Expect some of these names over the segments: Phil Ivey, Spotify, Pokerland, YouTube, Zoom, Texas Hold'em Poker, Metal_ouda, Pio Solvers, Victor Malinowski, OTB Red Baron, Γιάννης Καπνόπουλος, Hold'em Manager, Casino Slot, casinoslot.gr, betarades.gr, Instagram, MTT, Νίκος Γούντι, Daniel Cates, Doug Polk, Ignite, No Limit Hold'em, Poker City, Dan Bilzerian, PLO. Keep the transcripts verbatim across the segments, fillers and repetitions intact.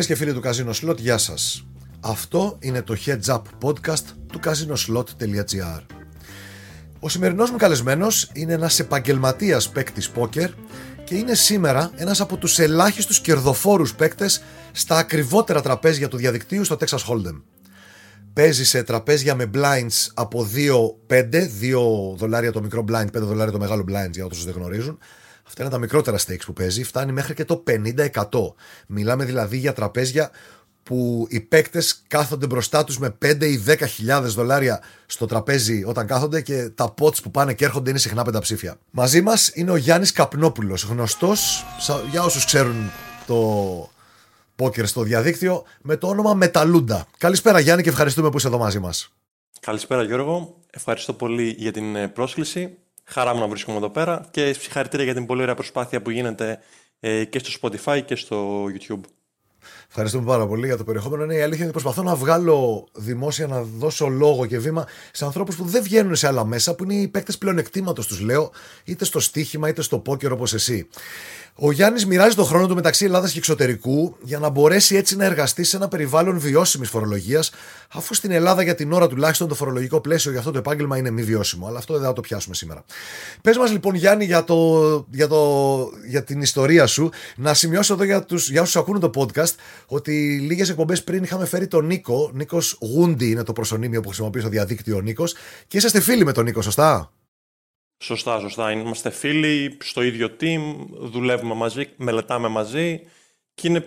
Φίλες και φίλοι του Casino Slot, γεια σας. Αυτό είναι το Heads Up Podcast του casinoslot.gr. Ο σημερινός μου καλεσμένος είναι ένας επαγγελματίας παίκτης πόκερ και είναι σήμερα ένας από τους ελάχιστους κερδοφόρους παίκτες στα ακριβότερα τραπέζια του διαδικτύου στο Texas Hold'em. Παίζει σε τραπέζια με blinds από δύο πέντε, δύο δολάρια το μικρό blind, πέντε δολάρια το μεγάλο blind, για όσους δεν γνωρίζουν. Αυτά είναι τα μικρότερα stakes που παίζει, φτάνει μέχρι και το πενήντα τοις εκατό. Μιλάμε δηλαδή για τραπέζια που οι παίκτες κάθονται μπροστά τους με πέντε ή δέκα χιλιάδες δολάρια στο τραπέζι όταν κάθονται και τα pots που πάνε και έρχονται είναι συχνά πενταψήφια. Μαζί μας είναι ο Γιάννης Καπνόπουλος, γνωστός για όσους ξέρουν το πόκερ στο διαδίκτυο με το όνομα Metal_ouda. Καλησπέρα Γιάννη και ευχαριστούμε που είσαι εδώ μαζί μας. Καλησπέρα Γιώργο, ευχαριστώ πολύ για την πρόσκληση. Χαρά μου να βρίσκομαι εδώ πέρα και συγχαρητήρια για την πολύ ωραία προσπάθεια που γίνεται ε, και στο Spotify και στο YouTube. Ευχαριστούμε πάρα πολύ για το περιεχόμενο. Ναι, η αλήθεια είναι ότι προσπαθώ να βγάλω δημόσια, να δώσω λόγο και βήμα σε ανθρώπους που δεν βγαίνουν σε άλλα μέσα, που είναι οι παίκτες πλεονεκτήματος, τους λέω, είτε στο στοίχημα είτε στο πόκερ όπως εσύ. Ο Γιάννης μοιράζει τον χρόνο του μεταξύ Ελλάδας και εξωτερικού για να μπορέσει έτσι να εργαστεί σε ένα περιβάλλον βιώσιμης φορολογίας, αφού στην Ελλάδα για την ώρα τουλάχιστον το φορολογικό πλαίσιο για αυτό το επάγγελμα είναι μη βιώσιμο. Αλλά αυτό δεν θα το πιάσουμε σήμερα. Πες μας λοιπόν, Γιάννη, για, το, για, το, για την ιστορία σου. Να σημειώσω εδώ για, τους, για όσους ακούνε το podcast ότι λίγες εκπομπές πριν είχαμε φέρει τον Νίκο. Νίκος Γούντι είναι το προσωνύμιο που χρησιμοποιεί στο διαδίκτυο ο Νίκος. Και είσαστε φίλοι με τον Νίκο, σωστά? Σωστά, σωστά. Είμαστε φίλοι, στο ίδιο team, δουλεύουμε μαζί, μελετάμε μαζί και είναι,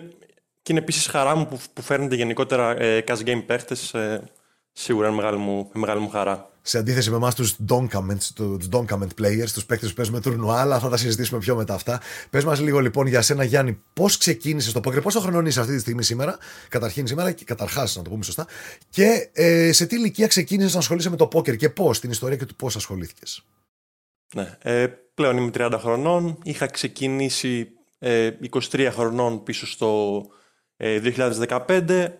και είναι επίσης χαρά μου που, που φέρνετε γενικότερα ε, cash game παίχτες, ε, σίγουρα είναι μεγάλη μου, μεγάλη μου χαρά. Σε αντίθεση με εμάς τους donkament players, τους παίχτες που παίζουμε τουρνουά, αλλά θα τα συζητήσουμε πιο μετά αυτά. Πες μας λίγο λοιπόν για σένα, Γιάννη, πώς ξεκίνησες το πόκερ, πόσο χρονών είσαι αυτή τη στιγμή σήμερα, καταρχήν σήμερα και καταρχάς να το πούμε σωστά, και ε, σε τι ηλικία ξεκίνησες να ασχολείσαι με το πόκερ και πώς, την ιστορία και του πώς ασχολήθηκες. Ναι, ε, πλέον είμαι τριάντα χρονών, είχα ξεκινήσει ε, είκοσι τρία χρονών πίσω στο ε, δύο χιλιάδες δεκαπέντε.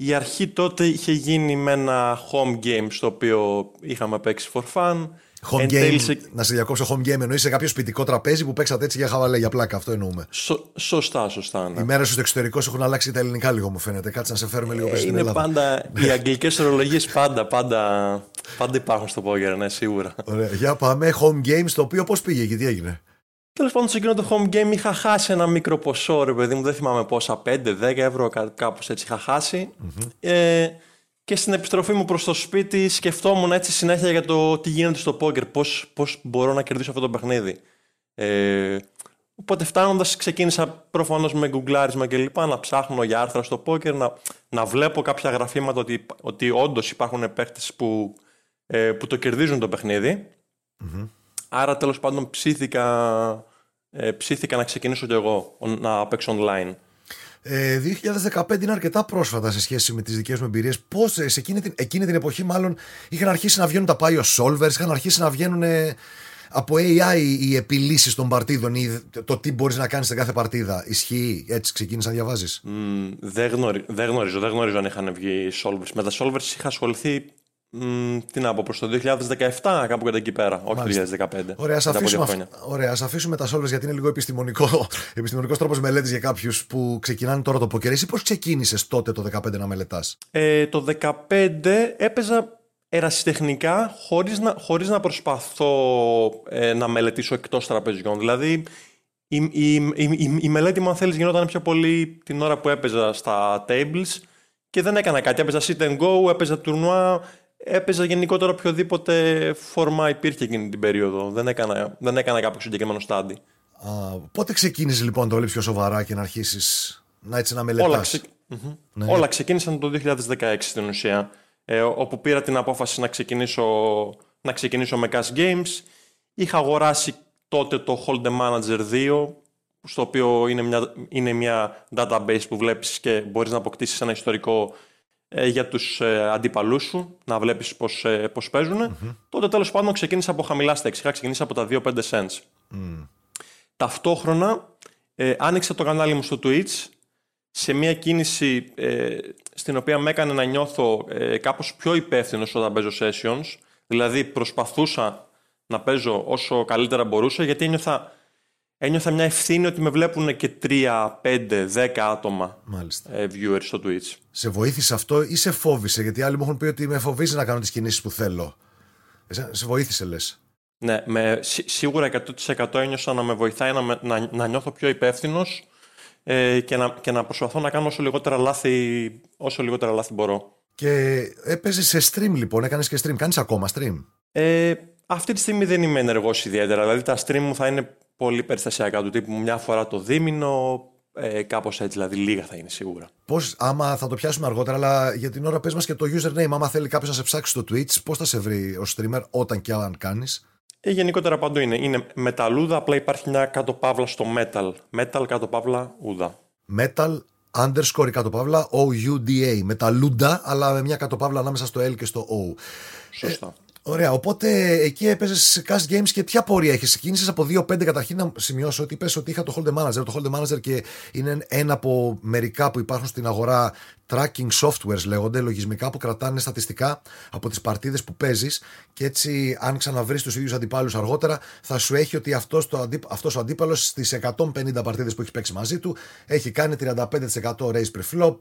Η αρχή τότε είχε γίνει με ένα home game στο οποίο είχαμε παίξει for fun. Home game, τέλησε... Να σε διακόψω, home game εννοείς σε κάποιο σπιτικό τραπέζι που παίξατε έτσι για χαβαλέ, για πλάκα, αυτό εννοούμε. Σω, σωστά, σωστά. Ναι. Οι μέρες στο εξωτερικό έχουν αλλάξει τα ελληνικά λίγο, μου φαίνεται. Κάτσε να σε φέρουμε λίγο πίσω στην Ελλάδα. Πάντα, οι αγγλικές ορολογίες πάντα, πάντα, πάντα υπάρχουν στο πόκερ, ναι, σίγουρα. Ωραία. Για πάμε, home game στο οποίο πώς πήγε και τι έγινε. Τέλος πάντων, σε εκείνο το home game είχα χάσει ένα μικρό ποσό, ρε παιδί μου, δεν θυμάμαι πόσα, πέντε δέκα ευρώ, κάπως έτσι είχα χάσει. Mm-hmm. Ε, Και στην επιστροφή μου προς το σπίτι σκεφτόμουν έτσι συνέχεια για το τι γίνεται στο πόκερ, πώς, πώς μπορώ να κερδίσω αυτό το παιχνίδι. Ε, οπότε φτάνοντας ξεκίνησα προφανώς με γκουγκλάρισμα και λοιπά, να ψάχνω για άρθρα στο πόκερ, να, να βλέπω κάποια γραφήματα ότι, ότι όντως υπάρχουν παίκτες που, ε, που το κερδίζουν το παιχνίδι. Mm-hmm. Άρα τέλος πάντων ψήθηκα, ε, ψήθηκα να ξεκινήσω κι εγώ να παίξω online. δύο χιλιάδες δεκαπέντε είναι αρκετά πρόσφατα σε σχέση με τις δικές μου εμπειρίες. Πώς σε εκείνη την, εκείνη την εποχή, μάλλον είχαν αρχίσει να βγαίνουν τα Pio Solvers, είχαν αρχίσει να βγαίνουν ε, από έι άι οι επιλύσεις των παρτίδων ή το τι μπορείς να κάνεις σε κάθε παρτίδα. Ισχύει, έτσι ξεκίνησε να διαβάζεις. Mm, δεν, γνωρι, δεν, γνωρίζω, δεν γνωρίζω αν είχαν βγει Solvers. Με τα Solvers είχα ασχοληθεί. Mm, τι να πω, προς το δύο χιλιάδες δεκαεπτά κάπου κατά εκεί πέρα, μάλιστα. Όχι το δύο χιλιάδες δεκαπέντε. Ωραία, ας αφήσουμε, αφ... Ωραία, ας αφήσουμε τα solvers γιατί είναι λίγο επιστημονικό, επιστημονικός τρόπος μελέτης για κάποιους που ξεκινάνε τώρα το πόκερ. Εσύ πώς ξεκίνησες τότε το δεκαπέντε να μελετάς? Ε, το δεκαπέντε έπαιζα ερασιτεχνικά χωρίς να, χωρίς να προσπαθώ ε, να μελετήσω εκτός τραπεζιών. Δηλαδή η, η, η, η, η μελέτη μου αν θέλεις γινόταν πιο πολύ την ώρα που έπαιζα στα tables και δεν έκανα κάτι, έπαιζα sit and go, έπαιζα τουρνουά. Έπαιζα γενικότερα οποιοδήποτε φορμά υπήρχε εκείνη την περίοδο. Δεν έκανα, δεν έκανα κάποιο συγκεκριμένο στάντι. Πότε ξεκίνησε λοιπόν το όλη πιο σοβαρά και να αρχίσεις να, να μελετάς? Όλα, ξε... mm-hmm. ναι. Όλα ξεκίνησαν το δύο χιλιάδες δεκαέξι στην ουσία. Ε, όπου πήρα την απόφαση να ξεκινήσω, να ξεκινήσω με cash games. Είχα αγοράσει τότε το Hold'em Manager δύο, στο οποίο είναι μια, είναι μια database που βλέπεις και μπορείς να αποκτήσεις ένα ιστορικό για τους ε, αντίπαλούς σου, να βλέπεις πώς, ε, πώς παίζουν. Mm-hmm. Τότε τέλος πάντων ξεκίνησα από χαμηλά stakes, είχα ξεκινήσει από τα δύο πέντε cents. Mm. Ταυτόχρονα ε, άνοιξα το κανάλι μου στο Twitch σε μια κίνηση ε, στην οποία με έκανε να νιώθω ε, κάπως πιο υπεύθυνος όταν παίζω sessions, δηλαδή προσπαθούσα να παίζω όσο καλύτερα μπορούσα γιατί ένιωθα ένιωθα μια ευθύνη ότι με βλέπουν και τρία, πέντε, δέκα άτομα ε, viewers στο Twitch. Σε βοήθησε αυτό ή σε φόβησε? Γιατί άλλοι μου έχουν πει ότι με φοβίζει να κάνω τις κινήσεις που θέλω. Ε, σε βοήθησε, λες? Ναι, με, σί, σίγουρα εκατό τοις εκατό ένιωσα να με βοηθάει να, με, να, να νιώθω πιο υπεύθυνος ε, και, να, και να προσπαθώ να κάνω όσο λιγότερα λάθη, όσο λιγότερα λάθη μπορώ. Και έπαιζες σε stream λοιπόν, έκανες και stream. Κάνεις ακόμα stream? Ε, αυτή τη στιγμή δεν είμαι ενεργός ιδιαίτερα. Δηλαδή τα stream μου θα είναι πολύ περιστασιακά του τύπου μια φορά το δίμηνο, ε, κάπως έτσι, δηλαδή λίγα θα είναι σίγουρα. Πώς, άμα θα το πιάσουμε αργότερα, αλλά για την ώρα πες μας και το username. Άμα θέλει κάποιος να σε ψάξει στο Twitch, πώς θα σε βρει ως streamer όταν και αν κάνεις? Ε, γενικότερα παντού είναι. Είναι Metal_ouda, απλά υπάρχει μια κάτω παύλα στο Metal. Metal κάτω παύλα ouda. Metal underscore κάτω παύλα ouda. Metal_ouda, αλλά με μια κάτω παύλα ανάμεσα στο L και στο O. Σωστά. Ε, Ωραία, οπότε εκεί έπαιζες cash games και ποια πορεία έχεις? Ξεκίνησες από δύο πέντε καταρχήν. Να σημειώσω ότι είπες ότι είχα το Hold'em Manager. Το Hold'em Manager και είναι ένα από μερικά που υπάρχουν στην αγορά, tracking softwares λέγονται, λογισμικά που κρατάνε στατιστικά από τις παρτίδες που παίζεις και έτσι αν ξαναβρεις τους ίδιους αντιπάλους αργότερα θα σου έχει ότι αυτός, το αντίπα... αυτός ο αντίπαλος στις εκατόν πενήντα παρτίδες που έχει παίξει μαζί του έχει κάνει τριάντα πέντε τοις εκατό raise pre-flop,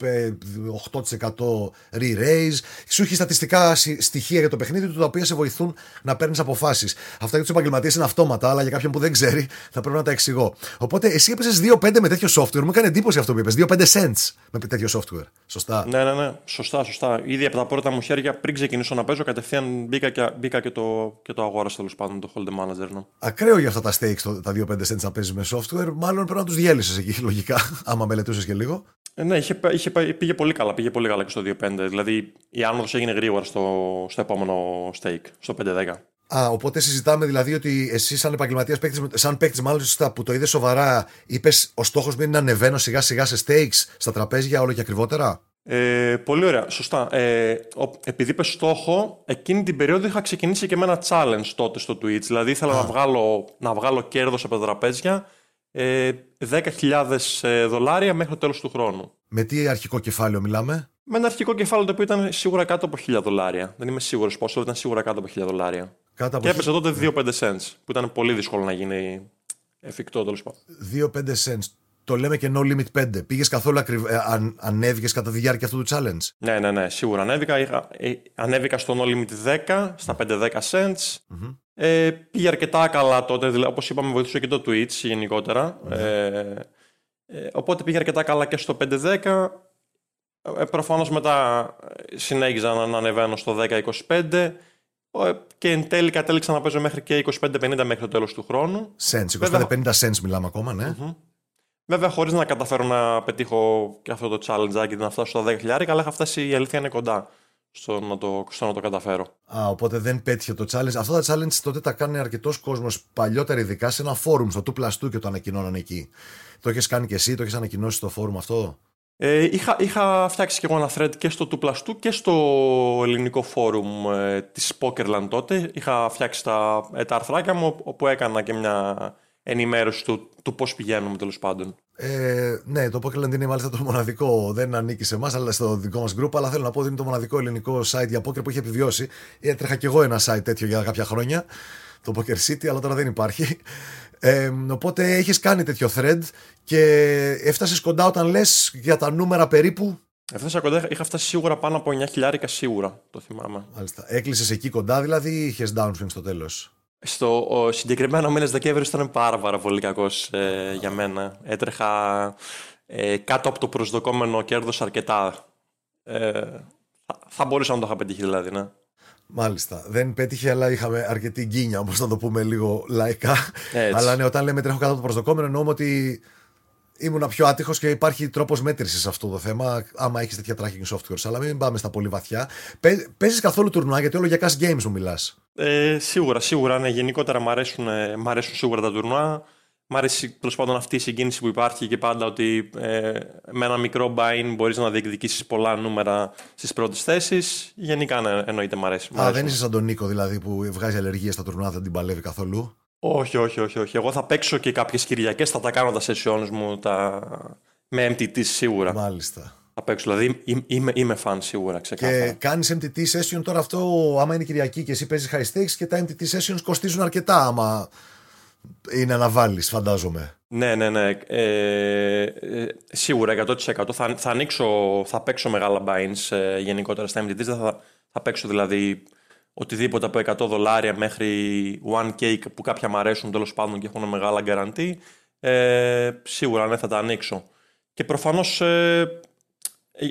οκτώ τοις εκατό re-raise, σου έχει στατιστικά στοιχεία για το παιχνίδι του τα οποία σε βοηθούν να παίρνεις αποφάσεις. Αυτά για τους επαγγελματίες είναι αυτόματα, αλλά για κάποιον που δεν ξέρει θα πρέπει να τα εξηγώ. Οπότε εσύ έπαιζες δύο πέντε με τέτοιο software, μου έκανε εντύπωση αυτό που είπες, δύο πέντε cents με τέτοιο software. Σωστά. Ναι, ναι, ναι. Σωστά, σωστά. Ήδη από τα πρώτα μου χέρια, πριν ξεκινήσω να παίζω, κατευθείαν μπήκα και, μπήκα και το, και το αγόρασα τέλος πάντων, το Hold'em Manager. Ναι. Ακραίο για αυτά τα stakes, τα δύο πέντε cents να παίζεις με software. Μάλλον πρέπει να τους διέλυσες εκεί, λογικά, άμα μελετούσες και λίγο. Ε, ναι, είχε, είχε, πήγε πολύ καλά. Πήγε πολύ καλά και στο δύο πέντε. Δηλαδή η άνοδος έγινε γρήγορα στο, στο επόμενο stake, στο πέντε δέκα. Α, οπότε συζητάμε δηλαδή ότι εσύ, σαν επαγγελματίας παίκτης, σαν παίκτης μάλιστα που το είδες σοβαρά, είπες ο στόχος μου είναι να ανεβαίνω σιγά σιγά σε stakes, στα τραπέζια, όλο και ακριβότερα. Ε, πολύ ωραία, σωστά. Ε, επειδή είπες στόχο, εκείνη την περίοδο είχα ξεκινήσει και με ένα challenge τότε στο Twitch. Δηλαδή ήθελα να βγάλω, να βγάλω κέρδος από τα τραπέζια ε, δέκα χιλιάδες δολάρια μέχρι το τέλος του χρόνου. Με τι αρχικό κεφάλαιο μιλάμε? Με ένα αρχικό κεφάλαιο το οποίο ήταν σίγουρα κάτω από χίλια δολάρια. Δεν είμαι σίγουρος πόσο, αλλά ήταν σίγουρα κάτω από χίλια δολάρια. Κάτω από και έπαιζε τότε δύο πέντε cents, που ήταν πολύ δύσκολο να γίνει εφικτό τέλος πάντων. δύο πέντε cents. Το λέμε και No Limit πέντε. Πήγες καθόλου ακριβ... ε, αν, ανέβηκες κατά τη διάρκεια αυτού του challenge? Ναι, ναι, ναι. Σίγουρα ανέβηκα. Είχα, ε, ανέβηκα στο No Limit δέκα, στα πέντε δέκα cents. Mm-hmm. Ε, πήγε αρκετά καλά τότε. Δηλαδή, όπως είπαμε, βοηθούσε και το Twitch γενικότερα. Mm-hmm. Ε, ε, οπότε πήγε αρκετά καλά και στο πέντε δέκα. Ε, προφανώς μετά συνέχιζα να, να ανεβαίνω στο δέκα είκοσι πέντε. Και εν τέλει κατέληξα να παίζω μέχρι και είκοσι πέντε πενήντα μέχρι το τέλος του χρόνου. Cents, είκοσι πέντε πενήντα cents μιλάμε ακόμα, ναι. Mm-hmm. Βέβαια, χωρίς να καταφέρω να πετύχω και αυτό το challenge να φτάσω στα δέκα χιλιάδες, αλλά είχα φτάσει, η αλήθεια είναι, κοντά στο να το, στο να το καταφέρω. Α, οπότε δεν πέτυχε το challenge. Αυτά τα challenge τότε τα κάνει αρκετός κόσμος παλιότερα, ειδικά σε ένα φόρουμ στο δύο πλας δύο και το ανακοινώναν εκεί. Το έχεις κάνει και εσύ, το έχεις ανακοινώσει στο φόρουμ αυτό? Ε, είχα, είχα φτιάξει και εγώ ένα thread και στο δύο πλας δύο και στο ελληνικό φόρουμ ε, της Pokerland τότε. Είχα φτιάξει τα, ε, τα αρθράκια μου, όπου έκανα και μια ενημέρωση του, του πώς πηγαίνουμε τέλος πάντων. Ε, ναι, το Pokerland είναι μάλιστα το μοναδικό, δεν ανήκει σε εμάς, αλλά στο δικό μας group. Αλλά θέλω να πω ότι είναι το μοναδικό ελληνικό site για poker που έχει επιβιώσει. Έτρεχα κι εγώ ένα site τέτοιο για κάποια χρόνια, το Poker City, αλλά τώρα δεν υπάρχει. Ε, οπότε έχεις κάνει τέτοιο thread και έφτασες κοντά όταν λες για τα νούμερα περίπου. Έφτασα κοντά, είχα φτάσει σίγουρα πάνω από εννιά χιλιάδες σίγουρα, το θυμάμαι. Μάλιστα. Έκλεισες εκεί κοντά δηλαδή ή είχες downswing στο τέλος? Στο ο, συγκεκριμένο μήνας Δεκέμβρης ήταν πάρα, πάρα πολύ κακός ε, για μένα. Έτρεχα ε, κάτω από το προσδοκόμενο κέρδος αρκετά. Ε, θα, θα μπορούσα να το είχα πετύχει δηλαδή, ναι. Μάλιστα. Δεν πέτυχε, αλλά είχαμε αρκετή γκίνια, όπως να το πούμε λίγο λαϊκά. Έτσι. Αλλά ναι, όταν λέμε τρέχω κάτω από το προσδοκόμενο, εννοούμε ότι ήμουν πιο άτυχος και υπάρχει τρόπος μέτρησης σε αυτό το θέμα, άμα έχεις τέτοια tracking software. Αλλά μην πάμε στα πολύ βαθιά. Παί, Παίζεις καθόλου τουρνουά, γιατί όλο για cash games μου μιλάς? Ε, σίγουρα, σίγουρα. Ναι, γενικότερα μ' αρέσουν, μ' αρέσουν σίγουρα τα τουρνουά. Μ' αρέσει τέλος πάντων αυτή η συγκίνηση που υπάρχει και πάντα ότι ε, με ένα μικρό buy-in μπορείς να διεκδικήσεις πολλά νούμερα στις πρώτες θέσεις. Γενικά ναι, εννοείται μ' αρέσει. Α, δεν είσαι σαν τον Νίκο δηλαδή που βγάζει αλλεργίες στα τουρνουά, δεν την παλεύει καθόλου? Όχι, όχι, όχι, όχι. Εγώ θα παίξω και κάποιες Κυριακές, θα τα κάνω τα sessions μου τα... με εμ τι τι σίγουρα. Μάλιστα. Θα παίξω, δηλαδή είμαι, είμαι fan σίγουρα, ξεκάθαρα. Και κάνεις εμ τι τι session τώρα αυτό, άμα είναι Κυριακή και εσύ παίζεις high stakes και τα εμ τι τι sessions κοστίζουν αρκετά άμα... είναι να βάλεις, φαντάζομαι. Ναι, ναι, ναι. Ε, σίγουρα εκατό τοις εκατό. Θα, θα ανοίξω, θα παίξω μεγάλα binds ε, γενικότερα στα εμ τι τι. Θα, θα παίξω δηλαδή οτιδήποτε από εκατό δολάρια μέχρι ένα κέι που κάποια μου αρέσουν τέλος πάντων και έχουν μεγάλα guarantee. Ε, σίγουρα ναι, θα τα ανοίξω. Και προφανώς ε,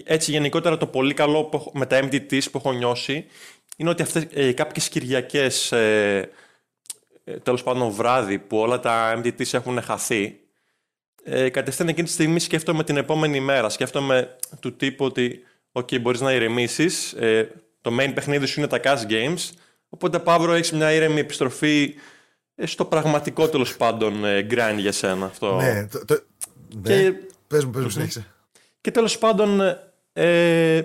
έτσι γενικότερα το πολύ καλό που, με τα εμ τι τι που έχω νιώσει είναι ότι αυτές, ε, κάποιες Κυριακές. Ε, τέλος πάντων βράδυ που όλα τα εμ τι τι έχουν χαθεί, ε, κατευθείαν εκείνη τη στιγμή σκέφτομαι την επόμενη μέρα, σκέφτομαι του τύπου ότι ok, μπορείς να ηρεμήσεις, ε, το main παιχνίδι σου είναι τα cash games, οπότε παύρο έχεις μια ήρεμη επιστροφή ε, στο πραγματικό τέλος πάντων ε, grind για σένα αυτό. Ναι, το, το, ναι. Και, πες μου, πες μου συνέχισε. Και τέλος πάντων ε,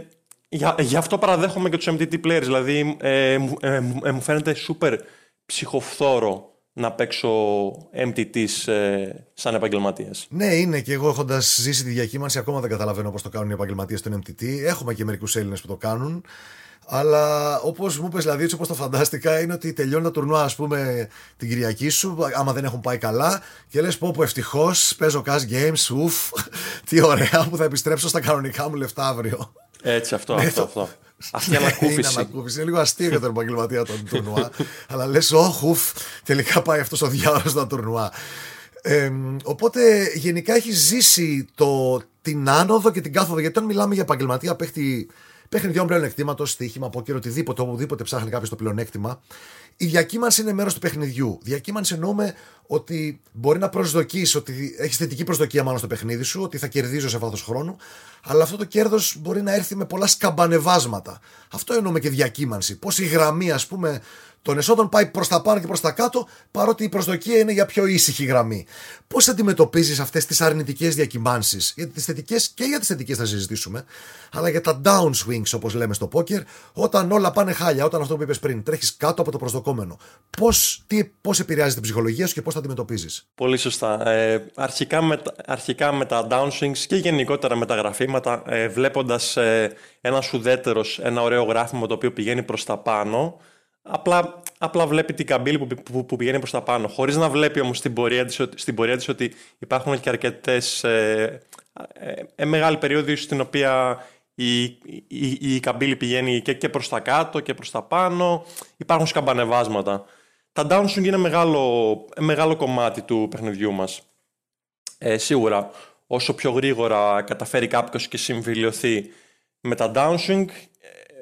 για, γι' αυτό παραδέχομαι και τους εμ τι τι players, δηλαδή ε, ε, ε, ε, μου φαίνεται super ψυχοφθόρο να παίξω εμ τι τι ε, σαν επαγγελματίας. Ναι, είναι και εγώ έχοντας ζήσει τη διακύμανση ακόμα δεν καταλαβαίνω πώς το κάνουν οι επαγγελματίες στον εμ τι τι. Έχουμε και μερικούς Έλληνες που το κάνουν. Αλλά όπως μου είπες, δηλαδή, έτσι όπως το φαντάστηκα, είναι ότι τελειώνει τα τουρνουά, ας πούμε, την Κυριακή σου, άμα δεν έχουν πάει καλά, και λες πω, πω ευτυχώς παίζω cash games, ουφ, τι ωραία που θα επιστρέψω στα κανονικά μου λεφτά αύριο. Έτσι, αυτό, αυτό, αυτό. Αυτή η ανακούφιση. Είναι λίγο αστείο για τον επαγγελματία των τουρνουά. Αλλά λες, όχουφ, τελικά πάει αυτός ο διάολος στα τουρνουά. Ε, οπότε γενικά έχει ζήσει το, την άνοδο και την κάθοδο. Γιατί όταν μιλάμε για επαγγελματία παίχτη παιχνιδιών πλεονεκτήματος, στοίχημα, πόκερ, οτιδήποτε, οπουδήποτε ψάχνει κάποιος το πλεονέκτημα, η διακύμανση είναι μέρος του παιχνιδιού. Διακύμανση εννοούμε ότι μπορεί να προσδοκείς, ότι έχεις θετική προσδοκία μάλλον στο παιχνίδι σου, ότι θα κερδίζω σε βάθος χρόνου, αλλά αυτό το κέρδος μπορεί να έρθει με πολλά σκαμπανεβάσματα. Αυτό εννοούμε και διακύμανση. Πώς η γραμμή, ας πούμε, των εσόδων πάει προς τα πάνω και προς τα κάτω, παρότι η προσδοκία είναι για πιο ήσυχη γραμμή. Πώς αντιμετωπίζεις αυτές τις αρνητικές διακυμάνσεις, για τις θετικές και για τις θετικές θα συζητήσουμε, αλλά για τα downswings, όπως λέμε στο πόκερ, όταν όλα πάνε χάλια, όταν αυτό που είπες πριν, τρέχεις κάτω από το προσδοκόμενο. Πώς, τι, πώς επηρεάζει την ψυχολογία σου και πώς τα αντιμετωπίζεις? Πολύ σωστά. Ε, αρχικά, με, αρχικά με τα downswings και γενικότερα με τα γραφήματα, ε, βλέποντας ε, ένας ουδέτερος, ένα ωραίο γράφημα το οποίο πηγαίνει προς τα πάνω. Απλά, απλά βλέπει την καμπύλη που, που, που πηγαίνει προς τα πάνω, χωρίς να βλέπει όμως στην πορεία της, στην πορεία της ότι υπάρχουν και αρκετές ε, ε, ε, μεγάλη περίοδο στην οποία η, η, η καμπύλη πηγαίνει και, και προς τα κάτω και προς τα πάνω. Υπάρχουν σκαμπανεβάσματα. Τα downswing είναι μεγάλο, μεγάλο κομμάτι του παιχνιδιού μας. Ε, σίγουρα όσο πιο γρήγορα καταφέρει κάποιος και συμφιλειωθεί με τα downswing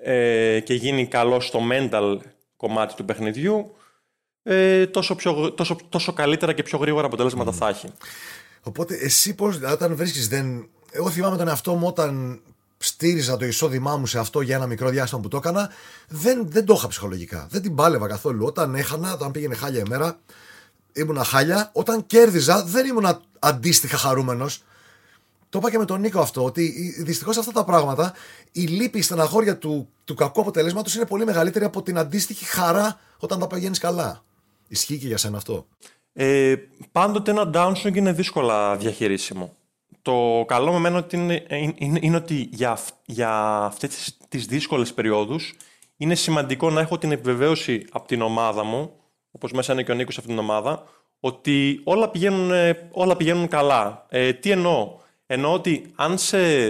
ε, και γίνει καλό στο mental κομμάτι του παιχνιδιού, ε, τόσο, πιο, τόσο, τόσο καλύτερα και πιο γρήγορα αποτελέσματα mm. θα έχει. Οπότε εσύ πώς, όταν βρίσκεις, δεν... εγώ θυμάμαι τον εαυτό μου όταν στήριζα το εισόδημά μου σε αυτό για ένα μικρό διάστημα που το έκανα, δεν, δεν το είχα ψυχολογικά, δεν την πάλευα καθόλου. Όταν έχανα, όταν πήγαινε χάλια η μέρα, ήμουνα χάλια. Όταν κέρδιζα δεν ήμουνα αντίστοιχα χαρούμενος. Το είπα και με τον Νίκο αυτό, ότι δυστυχώς αυτά τα πράγματα, η λύπη, η στεναχώρια του, του κακού αποτελέσματος είναι πολύ μεγαλύτερη από την αντίστοιχη χαρά όταν τα πηγαίνεις καλά. Ισχύει και για σένα αυτό? Ε, πάντοτε ένα downswing είναι δύσκολα διαχειρίσιμο. Το καλό με εμένα είναι, είναι, είναι ότι για, για αυτές τις δύσκολες περιόδους είναι σημαντικό να έχω την επιβεβαίωση από την ομάδα μου, όπως μέσα είναι και ο Νίκος αυτήν την ομάδα, ότι όλα πηγαίνουν, όλα πηγαίνουν καλά. Ε, τι εννοώ? Εννοώ ότι αν σε,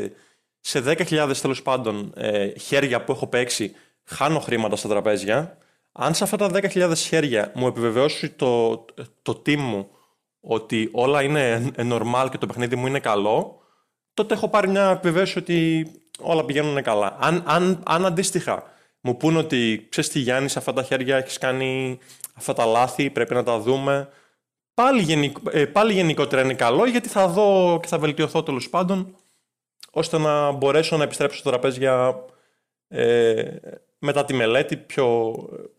σε δέκα χιλιάδες τέλος πάντων ε, χέρια που έχω παίξει χάνω χρήματα στα τραπέζια, αν σε αυτά τα δέκα χιλιάδες χέρια μου επιβεβαιώσει το, το team μου ότι όλα είναι normal και το παιχνίδι μου είναι καλό, τότε έχω πάρει μια επιβεβαίωση ότι όλα πηγαίνουν καλά. Αν, αν, αν αντίστοιχα μου πούνε ότι ξέρεις τι Γιάννη, σε αυτά τα χέρια έχεις κάνει αυτά τα λάθη, πρέπει να τα δούμε, Πάλι, γενικ... πάλι γενικότερα είναι καλό, γιατί θα δω και θα βελτιωθώ τέλος πάντων, ώστε να μπορέσω να επιστρέψω στο τραπέζι για, ε, μετά τη μελέτη πιο,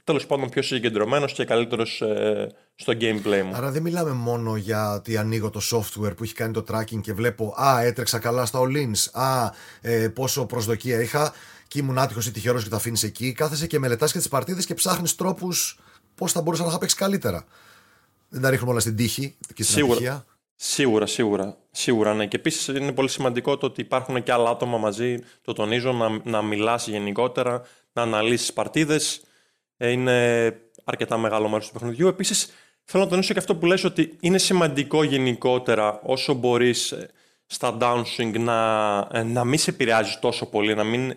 τέλος πάντων πιο συγκεντρωμένος και καλύτερος ε, στο gameplay μου. Άρα δεν μιλάμε μόνο για ότι ανοίγω το software που έχει κάνει το tracking και βλέπω «Α, έτρεξα καλά στα all-ins, α, ε, πόσο προσδοκία είχα και ήμουν άτυχος ή τυχερός και τα αφήνεις εκεί». Κάθεσαι και μελετάς και τις παρτίδες και ψάχνεις τρόπους πώς θα μπορούσα να τα παίξεις καλύτερα. Δεν τα ρίχνουμε όλα στην τύχη και στην σίγουρα, ατυχία. Σίγουρα, σίγουρα. Σίγουρα, ναι. Και επίσης είναι πολύ σημαντικό το ότι υπάρχουν και άλλα άτομα μαζί. Το τονίζω, να, να μιλάς γενικότερα, να αναλύσεις παρτίδες. Είναι αρκετά μεγάλο μέρος του παιχνιδιού. Επίσης, Θέλω να τονίσω και αυτό που λες, ότι είναι σημαντικό γενικότερα όσο μπορείς στα downswing να, να μην σε επηρεάζει τόσο πολύ, να μην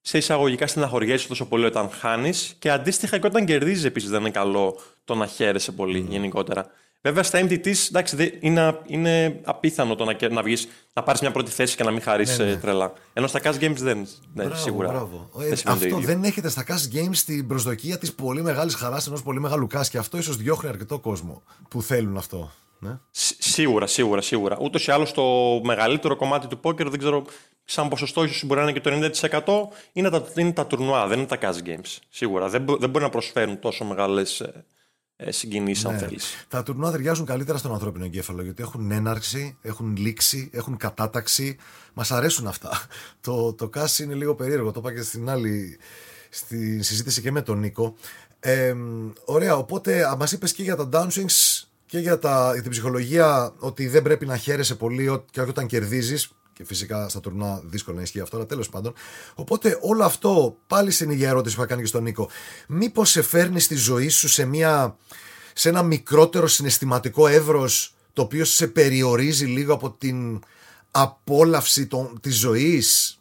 σε εισαγωγικά στεναχωριέσαι τόσο πολύ όταν χάνεις, και αντίστοιχα και όταν κερδίζεις επίσης δεν είναι καλό το να χαίρεσαι πολύ mm. γενικότερα. Βέβαια στα εμ τι τι εντάξει, είναι, είναι απίθανο το να, να, βγεις, να πάρεις μια πρώτη θέση και να μην χαρείς ναι, ναι. τρελά. Ενώ στα cash games δεν, ναι, μπράβο, σίγουρα. Μπράβο. Δεν αυτό δεν έχετε στα cash games την προσδοκία της πολύ μεγάλης χαράς ενός πολύ μεγάλου cash, και αυτό ίσως διώχνει αρκετό κόσμο που θέλουν αυτό. Ναι. Σ- σίγουρα, σίγουρα, σίγουρα. Ούτως ή άλλως το μεγαλύτερο κομμάτι του πόκερ, δεν ξέρω, σαν ποσοστό ίσως μπορεί να είναι και το ενενήντα τοις εκατό, είναι τα, είναι τα τουρνουά, δεν είναι τα cash games. Σίγουρα. Δεν, δεν μπορεί να προσφέρουν τόσο μεγάλες ε, συγκινήσεις, ναι. αν θέλεις. Τα τουρνουά ταιριάζουν καλύτερα στον ανθρώπινο εγκέφαλο, γιατί έχουν έναρξη, έχουν λήξη, έχουν κατάταξη. Μας αρέσουν αυτά. Το, το cash είναι λίγο περίεργο. Το είπα και στην άλλη στη συζήτηση και με τον Νίκο. Ε, ωραία, οπότε μας είπες και για τα downswings. Και για, τα, για την ψυχολογία, ότι δεν πρέπει να χαίρεσαι πολύ και όταν κερδίζεις. Και φυσικά στα τουρνά δύσκολα να ισχύει αυτό, αλλά τέλος πάντων. Οπότε όλο αυτό, πάλι στην ίδια ερώτηση που είχα κάνει και στον Νίκο, μήπως σε φέρνει στη ζωή σου σε, μια, σε ένα μικρότερο συναισθηματικό εύρος, το οποίο σε περιορίζει λίγο από την απόλαυση των, της ζωής?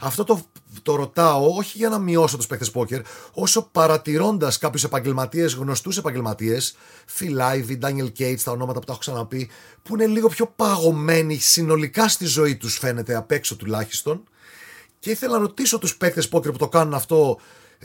Αυτό το, το ρωτάω όχι για να μειώσω τους παίκτες πόκερ, όσο παρατηρώντας κάποιους επαγγελματίες, γνωστούς επαγγελματίες, Phil Ivey, Daniel Cates, τα ονόματα που τα έχω ξαναπεί, που είναι λίγο πιο παγωμένοι συνολικά στη ζωή τους, φαίνεται απ' έξω τουλάχιστον, και ήθελα να ρωτήσω τους παίκτες πόκερ που το κάνουν αυτό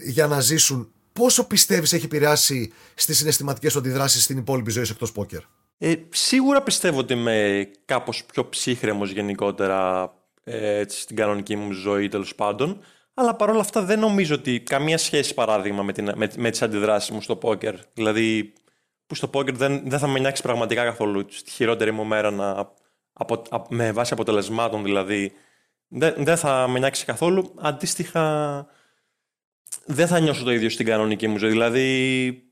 για να ζήσουν, πόσο πιστεύεις έχει επηρεάσει στις συναισθηματικές αντιδράσεις στην υπόλοιπη ζωή εκτός πόκερ? Ε, σίγουρα πιστεύω ότι είμαι κάπως πιο ψύχρεμος γενικότερα ε, στην κανονική μου ζωή, τέλος πάντων. Αλλά παρόλα αυτά δεν νομίζω ότι καμία σχέση, παράδειγμα, με, την, με, με τις αντιδράσεις μου στο πόκερ. Δηλαδή που στο πόκερ δεν, δεν θα με νοιάξει πραγματικά καθόλου. Στη χειρότερη μου μέρα να, απο, α, με βάση αποτελεσμάτων δηλαδή δεν, δεν θα με νοιάξει καθόλου. Αντίστοιχα δεν θα νιώσω το ίδιο στην κανονική μου ζωή. Δηλαδή...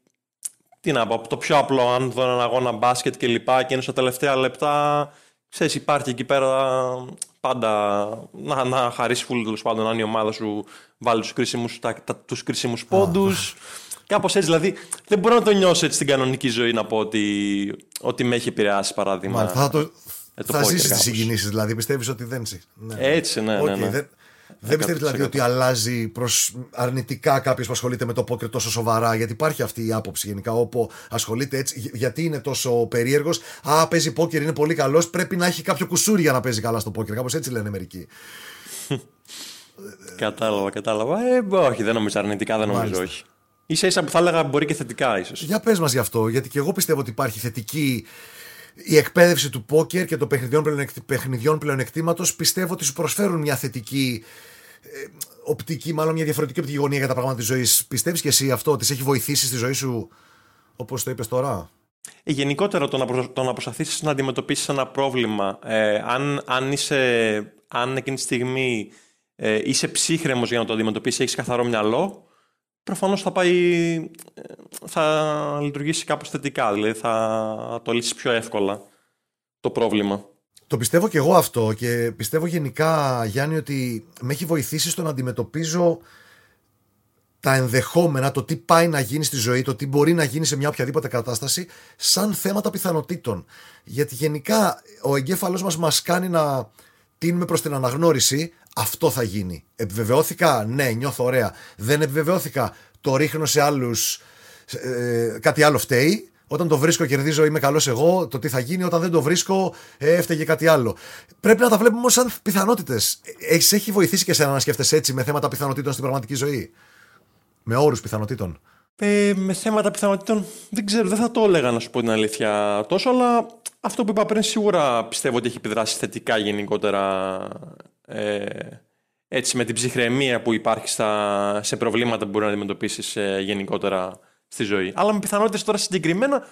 Τι να πω, από το πιο απλό, αν δω έναν αγώνα μπάσκετ και λοιπά και είναι στα τελευταία λεπτά, ξέρεις, υπάρχει εκεί πέρα πάντα να, να χαρίσεις φουλ, τέλος πάντων, αν η ομάδα σου βάλει τους κρίσιμους, τα, τα, τους κρίσιμους πόντους. Oh. Κάπως έτσι, δηλαδή δεν μπορώ να το νιώσω έτσι στην κανονική ζωή, να πω ότι, ότι με έχει επηρεάσει, παράδειγμα. Μα, θα το, ε, το θα ζήσεις τις συγκινήσεις, δηλαδή πιστεύεις ότι δεν ζεις? Ναι. Έτσι, ναι, okay, ναι, ναι. Δεν... Δεν πιστεύεις δηλαδή ότι αλλάζει προς αρνητικά κάποιος που ασχολείται με το πόκερ τόσο σοβαρά? Γιατί υπάρχει αυτή η άποψη γενικά, όπου ασχολείται έτσι, γιατί είναι τόσο περίεργος, α, παίζει πόκερ, είναι πολύ καλός, πρέπει να έχει κάποιο κουσούρι για να παίζει καλά στο πόκερ. Κάπως έτσι λένε μερικοί. Κατάλαβα, κατάλαβα. Ε, όχι, δεν νομίζω αρνητικά, δεν νομίζω, όχι. Ίσα ίσα που θα έλεγα μπορεί και θετικά ίσως. Για πες μας γι' αυτό, γιατί και εγώ πιστεύω ότι υπάρχει θετική. Η εκπαίδευση του πόκερ και των παιχνιδιών πλεονεκτήματος πιστεύω ότι σου προσφέρουν μια θετική ε, οπτική, μάλλον μια διαφορετική οπτική γωνία για τα πράγματα της ζωής. Πιστεύεις και εσύ αυτό, ότι σε έχει βοηθήσει στη ζωή σου, όπως το είπες τώρα? Ε, γενικότερα το να, προ, το να προσπαθήσεις να αντιμετωπίσεις ένα πρόβλημα, ε, αν, αν, είσαι, αν εκείνη τη στιγμή ε, είσαι ψύχρεμος για να το αντιμετωπίσεις, έχεις καθαρό μυαλό, προφανώς θα πάει, θα λειτουργήσει κάπως θετικά, δηλαδή θα το λύσει πιο εύκολα το πρόβλημα. Το πιστεύω και εγώ αυτό, και πιστεύω γενικά, Γιάννη, ότι με έχει βοηθήσει στο να αντιμετωπίζω τα ενδεχόμενα, το τι πάει να γίνει στη ζωή, το τι μπορεί να γίνει σε μια οποιαδήποτε κατάσταση, σαν θέματα πιθανοτήτων. Γιατί γενικά ο εγκέφαλός μας μας κάνει να τείνουμε προς την αναγνώριση. Αυτό θα γίνει. Επιβεβαιώθηκα, ναι, νιώθω ωραία. Δεν επιβεβαιώθηκα, το ρίχνω σε άλλους, ε, κάτι άλλο φταίει. Όταν το βρίσκω, κερδίζω, είμαι καλός εγώ. Το τι θα γίνει, όταν δεν το βρίσκω, ε, έφταιγε κάτι άλλο. Πρέπει να τα βλέπουμε όμως σαν πιθανότητες. Έχεις, έχει βοηθήσει και εσένα να σκέφτεσαι έτσι με θέματα πιθανότητων στην πραγματική ζωή? Με όρους πιθανότητων. Ε, με θέματα πιθανότητων, δεν ξέρω, δεν θα το έλεγα να σου πω την αλήθεια τόσο, αλλά αυτό που είπα πριν σίγουρα πιστεύω ότι έχει επιδράσει θετικά γενικότερα. Ε, έτσι με την ψυχραιμία που υπάρχει στα, σε προβλήματα που μπορεί να αντιμετωπίσεις ε, γενικότερα στη ζωή. Αλλά με πιθανότητες τώρα συγκεκριμένα,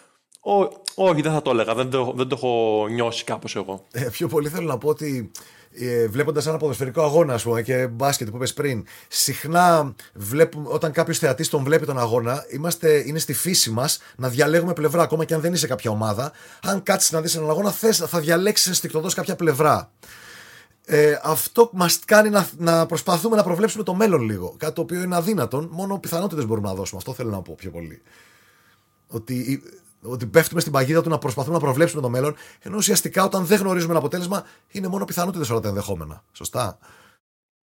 όχι, δεν θα το έλεγα, δεν το, δεν το έχω νιώσει κάπως εγώ. Ε, πιο πολύ θέλω να πω ότι ε, βλέποντας ένα ποδοσφαιρικό αγώνα, ας πούμε, και μπάσκετ που είπες πριν, συχνά βλέπουμε, όταν κάποιος θεατής τον βλέπει τον αγώνα, είμαστε, είναι στη φύση μας να διαλέγουμε πλευρά, ακόμα και αν δεν είσαι κάποια ομάδα. Αν κάτσεις να δεις έναν αγώνα, θες, θα διαλέξεις ενστικτωδώς κάποια πλευρά. Ε, αυτό μας κάνει να, να προσπαθούμε να προβλέψουμε το μέλλον λίγο. Κάτι το οποίο είναι αδύνατον, μόνο πιθανότητες μπορούμε να δώσουμε. Αυτό θέλω να πω πιο πολύ. Ότι ότι πέφτουμε στην παγίδα του να προσπαθούμε να προβλέψουμε το μέλλον, ενώ ουσιαστικά όταν δεν γνωρίζουμε ένα αποτέλεσμα, είναι μόνο πιθανότητες όλα τα ενδεχόμενα. Σωστά.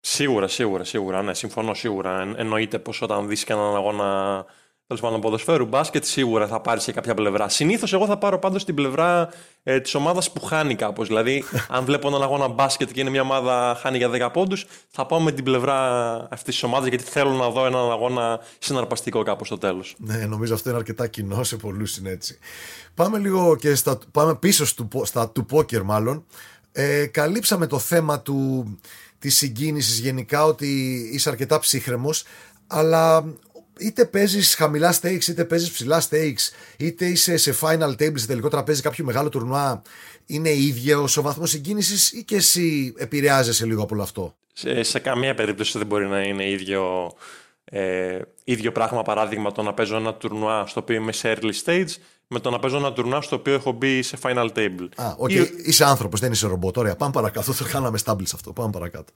Σίγουρα, σίγουρα, σίγουρα. Ναι, συμφωνώ σίγουρα. Ε, εννοείται πως όταν δεις και έναν αγώνα τέλος πάντων ποδοσφαίρου, μπάσκετ, σίγουρα θα πάρεις σε κάποια πλευρά. Συνήθως εγώ θα πάρω πάντως την πλευρά ε, της ομάδας που χάνει κάπως. Δηλαδή, αν βλέπω έναν αγώνα μπάσκετ και είναι μια ομάδα χάνει για δέκα πόντους, θα πάω με την πλευρά αυτής της ομάδας, γιατί θέλω να δω έναν αγώνα συναρπαστικό κάπως στο τέλος. Ναι, νομίζω αυτό είναι αρκετά κοινό σε πολλούς, είναι έτσι. Πάμε λίγο και στα, πάμε πίσω στο, στα του πόκερ, μάλλον. Ε, καλύψαμε το θέμα του. Τη συγκίνηση γενικά, ότι είσαι αρκετά ψύχρεμος, αλλά είτε παίζεις χαμηλά stakes, είτε παίζεις ψηλά stakes, είτε είσαι σε final table, σε τελικό τραπέζι κάποιο μεγάλο τουρνουά, είναι ίδιο ο βαθμός συγκίνησης ή και εσύ επηρεάζεσαι λίγο από όλο αυτό? Σε, σε καμία περίπτωση δεν μπορεί να είναι ίδιο, ε, ίδιο πράγμα, παράδειγμα, το να παίζω ένα τουρνουά στο οποίο είμαι σε early stage με το να παίζω ένα τουρνά στο οποίο έχω μπει σε final table. Α, okay. Ή... είσαι άνθρωπος, δεν είσαι ρομπότ. Ωραία, πάμε παρακάτω. Το κάναμε stable αυτό. Πάμε παρακάτω.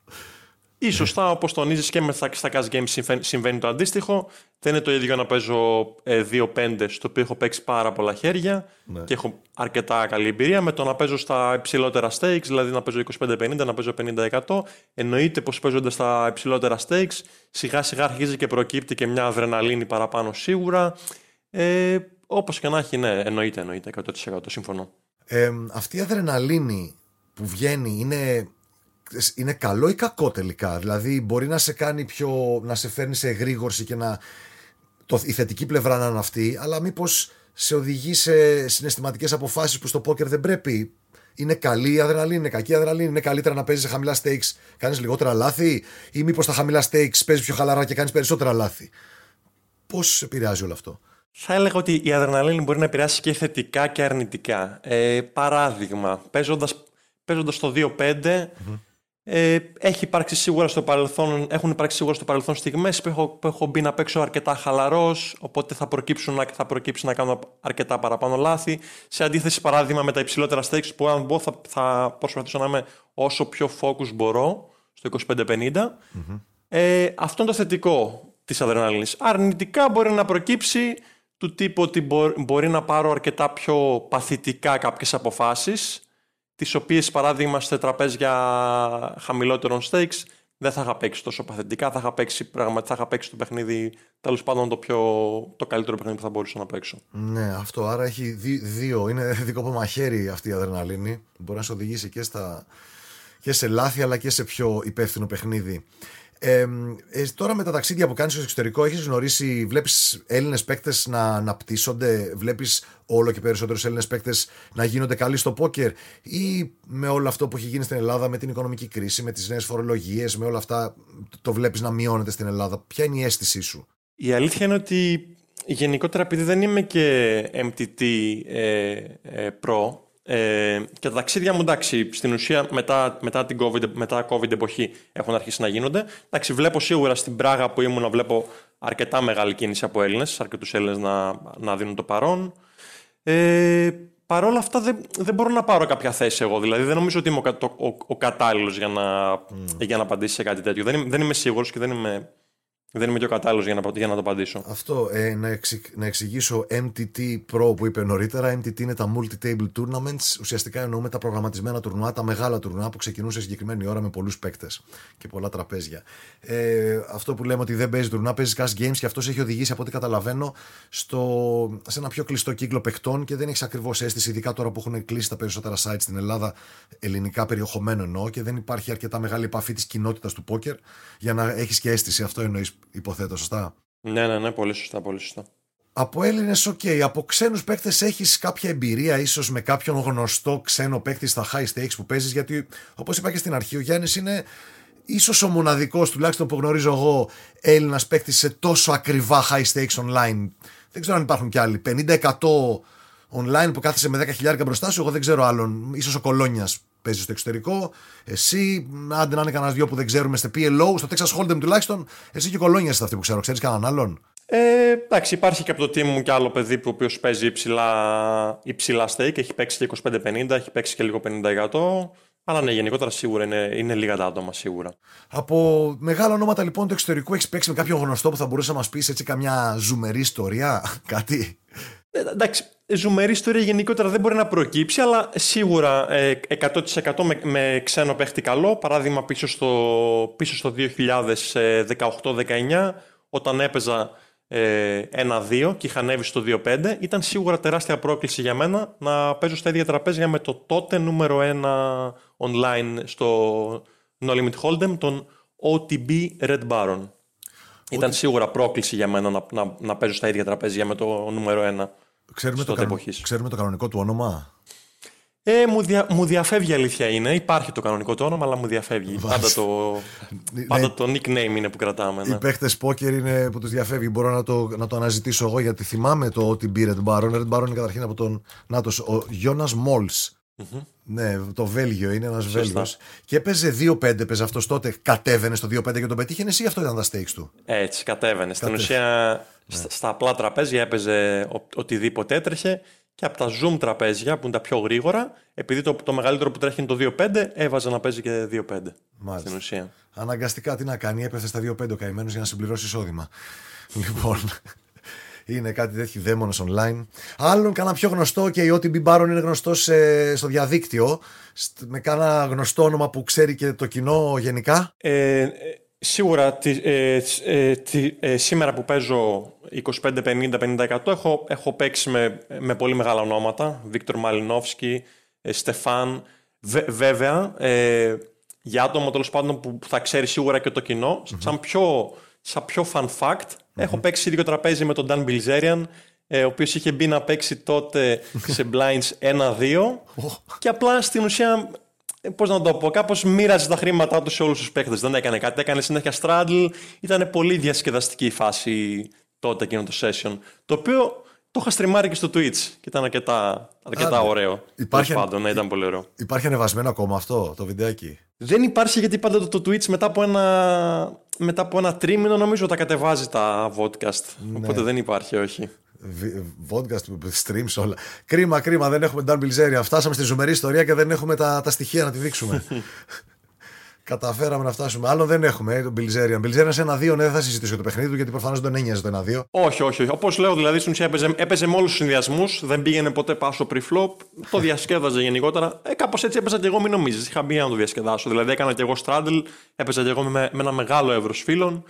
Ή σωστά, όπως τονίζεις, και με τα cash games συμβαίνει το αντίστοιχο. Δεν είναι το ίδιο να παίζω ε, δύο πέντε, στο οποίο έχω παίξει πάρα πολλά χέρια, ναι, και έχω αρκετά καλή εμπειρία, με το να παίζω στα υψηλότερα stakes, δηλαδή να παίζω είκοσι πέντε πενήντα, να παίζω πενήντα εκατό. Εννοείται πως παίζοντας τα υψηλότερα stakes, σιγά σιγά αρχίζει και προκύπτει και μια αδρεναλίνη παραπάνω σίγουρα. Ε, Όπως και να έχει, ναι, εννοείται, εννοείται, εκατό τοις εκατό συμφωνώ. Ε, αυτή η αδρεναλίνη που βγαίνει είναι, είναι καλό ή κακό τελικά? Δηλαδή μπορεί να σε κάνει πιο, να σε φέρνει σε εγρήγορση και να, το, η θετική πλευρά να είναι αυτή, αλλά μήπως σε οδηγεί σε συναισθηματικές αποφάσεις που στο πόκερ δεν πρέπει? Είναι καλή η αδρεναλίνη, είναι κακή η αδρεναλίνη? Είναι καλύτερα να παίζεις σε χαμηλά stakes, κάνεις λιγότερα λάθη, ή μήπως τα χαμηλά stakes παίζεις πιο χαλαρά και κάνεις περισσότερα λάθη? Πώς επηρεάζει όλο αυτό? Θα έλεγα ότι η αδρεναλίνη μπορεί να επηρεάσει και θετικά και αρνητικά. Ε, παράδειγμα, παίζοντας, παίζοντας το δύο πέντε, mm-hmm. ε, έχει υπάρξει σίγουρα στο παρελθόν, έχουν υπάρξει σίγουρα στο παρελθόν στιγμές που έχω, που έχω μπει να παίξω αρκετά χαλαρός, οπότε θα, θα προκύψει να κάνω αρκετά παραπάνω λάθη. Σε αντίθεση, παράδειγμα, με τα υψηλότερα stakes που αν μπω, θα, θα προσπαθήσω να είμαι όσο πιο focus μπορώ στο είκοσι πέντε πενήντα. Mm-hmm. Ε, αυτό είναι το θετικό της αδρεναλίνης. Αρνητικά μπορεί να προκύψει του τύπου ότι μπορεί να πάρω αρκετά πιο παθητικά κάποιες αποφάσεις, τις οποίες, παράδειγμα, σε τραπέζια χαμηλότερων stakes δεν θα είχα παίξει τόσο παθητικά, θα είχα παίξει, πραγματικά, θα είχα παίξει το παιχνίδι, τέλος πάντων, το, πιο, το καλύτερο παιχνίδι που θα μπορούσα να παίξω. Ναι, αυτό. Άρα έχει δύ- δύο. Είναι δίκοπο μαχαίρι αυτή η αδρεναλίνη. Μπορεί να σε οδηγήσει και, στα, και σε λάθη, αλλά και σε πιο υπεύθυνο παιχνίδι. Ε, ε, τώρα με τα ταξίδια που κάνεις στο εξωτερικό, έχεις γνωρίσει, βλέπεις Έλληνες παίκτες να αναπτύσσονται, βλέπεις όλο και περισσότερους Έλληνες παίκτες να γίνονται καλοί στο πόκερ, ή με όλο αυτό που έχει γίνει στην Ελλάδα, με την οικονομική κρίση, με τις νέες φορολογίες, με όλα αυτά, το βλέπεις να μειώνεται στην Ελλάδα? Ποια είναι η αίσθησή σου? Η αλήθεια είναι ότι γενικότερα, επειδή δεν είμαι και εμ τι τι ε, ε, Pro, Ε, και τα ταξίδια μου, εντάξει, στην ουσία μετά, μετά την COVID, μετά COVID εποχή έχουν αρχίσει να γίνονται. Εντάξει, βλέπω σίγουρα στην Πράγα που ήμουν, βλέπω αρκετά μεγάλη κίνηση από Έλληνες, αρκετούς Έλληνες να, να δίνουν το παρόν. Ε, Παρ' όλα αυτά δεν, δεν μπορώ να πάρω κάποια θέση εγώ. Δηλαδή δεν νομίζω ότι είμαι ο, ο, ο κατάλληλος για να, mm. για να απαντήσω σε κάτι τέτοιο. Δεν, δεν είμαι σίγουρος και δεν είμαι... Δεν είμαι και ο κατάλληλος για να, για να το απαντήσω. Αυτό, ε, να, εξη, να εξηγήσω εμ τι τι Pro που είπε νωρίτερα. εμ τι τι είναι τα Multi-Table Tournaments. Ουσιαστικά εννοούμε τα προγραμματισμένα τουρνουά, τα μεγάλα τουρνουά που ξεκινούν σε συγκεκριμένη ώρα με πολλούς παίκτες και πολλά τραπέζια. Ε, αυτό που λέμε ότι δεν παίζει τουρνουά, παίζει cash games, και αυτό έχει οδηγήσει, από ό,τι καταλαβαίνω, στο, σε ένα πιο κλειστό κύκλο παικτών και δεν έχει ακριβώς αίσθηση, ειδικά τώρα που έχουν κλείσει τα περισσότερα sites στην Ελλάδα, ελληνικά περιεχομένο εννοώ, και δεν υπάρχει αρκετά μεγάλη επαφή της κοινότητας του πόκερ για να έχει και αίσθηση. Αυτό εννοεί, υποθέτω, σωστά? Ναι, ναι, ναι, πολύ σωστά, πολύ σωστά. Από Έλληνες, οκ. Okay. Από ξένους παίκτες έχεις κάποια εμπειρία, ίσως με κάποιον γνωστό ξένο παίκτη στα high stakes που παίζεις? Γιατί, όπως είπα και στην αρχή, ο Γιάννης είναι ίσως ο μοναδικός, τουλάχιστον που γνωρίζω εγώ, Έλληνας παίκτης σε τόσο ακριβά high stakes online. Δεν ξέρω αν υπάρχουν κι άλλοι. πενήντα εκατό online που κάθισε με δέκα χιλιάρικα μπροστά σου, εγώ δεν ξέρω άλλον. Ίσως ο Κολόνιας παίζει στο εξωτερικό, εσύ, άντε να είναι κανένα δυο που δεν ξέρουμε, στο πι ελ ο, στο Texas Hold'em τουλάχιστον, εσύ και Κολόνια είστε αυτοί που ξέρω. Ξέρεις κανέναν άλλον? Ε, εντάξει, υπάρχει και από το team μου και άλλο παιδί που ο οποίος παίζει υψηλά, υψηλά stake, έχει παίξει και είκοσι πέντε πενήντα, έχει παίξει και λίγο πενήντα εκατό, αλλά ναι, γενικότερα σίγουρα είναι, είναι λίγα τα άτομα σίγουρα. Από μεγάλα ονόματα λοιπόν του εξωτερικού έχεις παίξει με κάποιον γνωστό που θα μπορούσε να μας πεις έτσι καμιά ζουμερή ιστορία, κάτι? Ε, εντάξει, ζουμερή ιστορία γενικότερα δεν μπορεί να προκύψει, αλλά σίγουρα ε, εκατό τοις εκατό με, με ξένο παίχτη καλό. Παράδειγμα, πίσω στο, πίσω στο δύο χιλιάδες δεκαοκτώ δεκαεννιά, όταν έπαιζα ε, ένα δύο και είχα ανέβει στο δύο πέντε, ήταν σίγουρα τεράστια πρόκληση για μένα να παίζω στα ίδια τραπέζια με το τότε νούμερο ένα online στο No Limit Hold'em, τον Ο Τι Μπι Red Baron. Ήταν σίγουρα πρόκληση για μένα να, να, να παίζω στα ίδια τραπέζια με το νούμερο ένα. Ξέρουμε το, κανον, ξέρουμε το κανονικό του όνομα. Ε, μου, δια, μου διαφεύγει, αλήθεια είναι. Υπάρχει το κανονικό του όνομα, αλλά μου διαφεύγει. Πάντα, το, πάντα ναι, το nickname είναι που κρατάμε. Ναι. Οι παίχτες πόκερ είναι που τους διαφεύγει. Μπορώ να το, να το αναζητήσω εγώ, γιατί θυμάμαι το Ο Τι Μπι Red Baron. Red Baron είναι καταρχήν από τον Νάτος, ο Γιώνας Μόλς. Mm-hmm. Ναι, το Βέλγιο είναι, ένας Βέλγιος. Και έπαιζε δύο πέντε, παίζε αυτός τότε. Κατέβαινε στο δύο πέντε και τον πετύχαινε, ή αυτό ήταν τα stakes του? Έτσι, κατέβαινε. Στην ουσία, ναι, στα, στα απλά τραπέζια έπαιζε ο, οτιδήποτε έτρεχε, και από τα Zoom τραπέζια που είναι τα πιο γρήγορα, επειδή το, το μεγαλύτερο που τρέχει είναι το δύο πέντε, έβαζε να παίζει και δύο πέντε. Μάλιστα. Στην ουσία. Αναγκαστικά τι να κάνει, έπεθε στα δύο πέντε ο καημένος για να συμπληρώσει εισόδημα. Λοιπόν. Είναι κάτι τέτοιο, δαίμονος online. Άλλον κάνα πιο γνωστό, και η Ο Τι Μπι Baron είναι γνωστός ε, στο διαδίκτυο, με κάνα γνωστό όνομα που ξέρει και το κοινό γενικά. Ε, σίγουρα τη, ε, τη, ε, σήμερα που παίζω είκοσι πέντε πενήντα πενήντα τοις εκατό έχω, έχω παίξει με, με πολύ μεγάλα ονόματα. Victor Malinowski, ε, Στεφάν. Βε, βέβαια, ε, για άτομα τέλος πάντων που θα ξέρει σίγουρα και το κοινό, mm-hmm. σαν πιο... Σαν πιο fun fact, mm-hmm. έχω παίξει ίδιο τραπέζι με τον Dan Bilzerian, ε, ο οποίος είχε μπει να παίξει τότε σε blinds ένα δύο, oh. και απλά στην ουσία, πώς να το πω, κάπως μοίραζε τα χρήματά του σε όλους τους παίκτες. Δεν έκανε κάτι, έκανε συνέχεια straddle. Ήταν πολύ διασκεδαστική η φάση τότε, εκείνο το session, το οποίο το είχα στριμάρει και στο Twitch και ήταν αρκετά, αρκετά ωραίο. Υπάρχει, πάντων, ναι, ήταν πολύ ωραίο. Υπάρχει ανεβασμένο ακόμα αυτό το βιντεάκι? Δεν υπάρχει, γιατί πάντα το, το Twitch μετά από ένα... Μετά από ένα τρίμηνο νομίζω τα κατεβάζει τα podcast, ναι. Οπότε δεν υπάρχει, όχι. Podcast, streams, όλα. Κρίμα, κρίμα, δεν έχουμε Dan Bilzerian. Φτάσαμε στη ζουμερή ιστορία και δεν έχουμε τα, τα στοιχεία να τη δείξουμε. Καταφέραμε να φτάσουμε. Άλλο δεν έχουμε, ε, τον Bilzerian. Bilzerian σε ένα δύο, ναι, δεν θα συζητήσω για το παιχνίδι του, γιατί προφανώς δεν ένοιαζε το ένα δύο. Όχι, όχι, όχι. Όπως λέω, δηλαδή στην ουσία έπαιζε, έπαιζε με όλους τους συνδυασμούς, δεν πήγαινε ποτέ πάσο pre-flop, το διασκέδαζε γενικότερα. Ε, κάπως έτσι έπαιζα και εγώ, μην νομίζεις. Είχα μπει να το διασκεδάσω. Δηλαδή έκανα και εγώ straddle, έπαιζα και εγώ με, με ένα μεγάλο εύρος φίλων.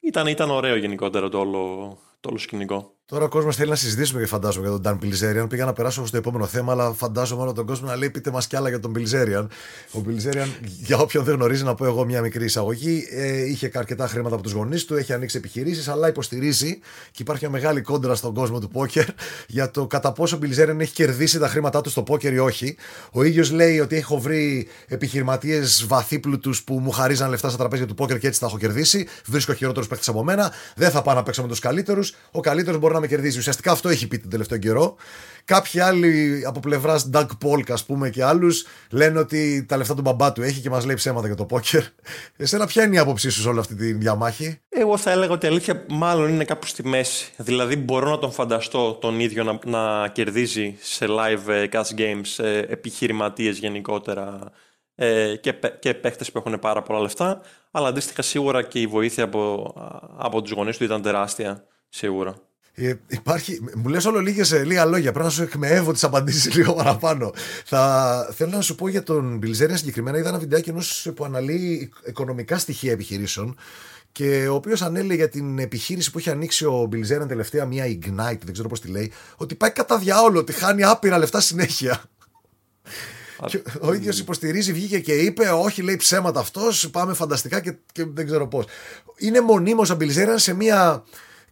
Ήταν, ήταν ωραίο γενικότερα το όλο, το όλο σκηνικό. Τώρα ο κόσμος θέλει να συζητήσουμε, και φαντάζομαι, για τον Dan Bilzerian. Πήγα να περάσω στο επόμενο θέμα, αλλά φαντάζομαι όλο τον κόσμο να λέει: πείτε μας κι άλλα για τον Bilzerian. Ο Bilzerian, για όποιον δεν γνωρίζει, να πω εγώ μια μικρή εισαγωγή. Ε, είχε αρκετά χρήματα από τους γονείς του, έχει ανοίξει επιχειρήσεις, αλλά υποστηρίζει, και υπάρχει μια μεγάλη κόντρα στον κόσμο του πόκερ για το κατά πόσο ο Bilzerian έχει κερδίσει τα χρήματά του στο πόκερ ή όχι. Ο ίδιος λέει ότι έχω βρει επιχειρηματίες βαθύπλουτους που μου χαρίζαν λεφτά στα τραπέζια του πόκερ και έτσι τα έχω κερδίσει. Βρίσκω χειρότερους παίκτες από μένα, δεν θα πάω να παίξω με τους καλύτερους. Ο καλύτερος μπορεί να με κερδίζει. Ουσιαστικά αυτό έχει πει τον τελευταίο καιρό. Κάποιοι άλλοι από πλευράς Doug Polk, ας πούμε, και άλλους, λένε ότι τα λεφτά του μπαμπά του έχει και μας λέει ψέματα για το πόκερ. Εσένα ποια είναι η άποψή σου σε όλη αυτή τη διαμάχη? Εγώ θα έλεγα ότι η αλήθεια μάλλον είναι κάπου στη μέση. Δηλαδή μπορώ να τον φανταστώ τον ίδιο να, να κερδίζει σε live cash games ε, επιχειρηματίες γενικότερα ε, και, και παίχτες που έχουν πάρα πολλά λεφτά. Αλλά αντίστοιχα σίγουρα και η βοήθεια από, από τους γονείς του ήταν τεράστια. Σίγουρα. Ε, υπάρχει, μου λες όλο λίγες, λίγα λόγια. Πρέπει να σου εκμεεύω τις απαντήσεις λίγο παραπάνω. Θα, θέλω να σου πω για τον Bilzerian συγκεκριμένα. Είδα ένα βιντεάκι ενός που αναλύει οικονομικά στοιχεία επιχειρήσεων, και ο οποίος ανέλεγε για την επιχείρηση που είχε ανοίξει ο Bilzerian τελευταία, μια Ignite, δεν ξέρω πώς τη λέει, ότι πάει κατά διάολο, ότι χάνει άπειρα λεφτά συνέχεια. Και ο ίδιος υποστηρίζει, βγήκε και είπε: όχι, λέει ψέματα αυτός, πάμε φανταστικά και, και δεν ξέρω πώς. Είναι μονίμως ο Bilzerian σε μια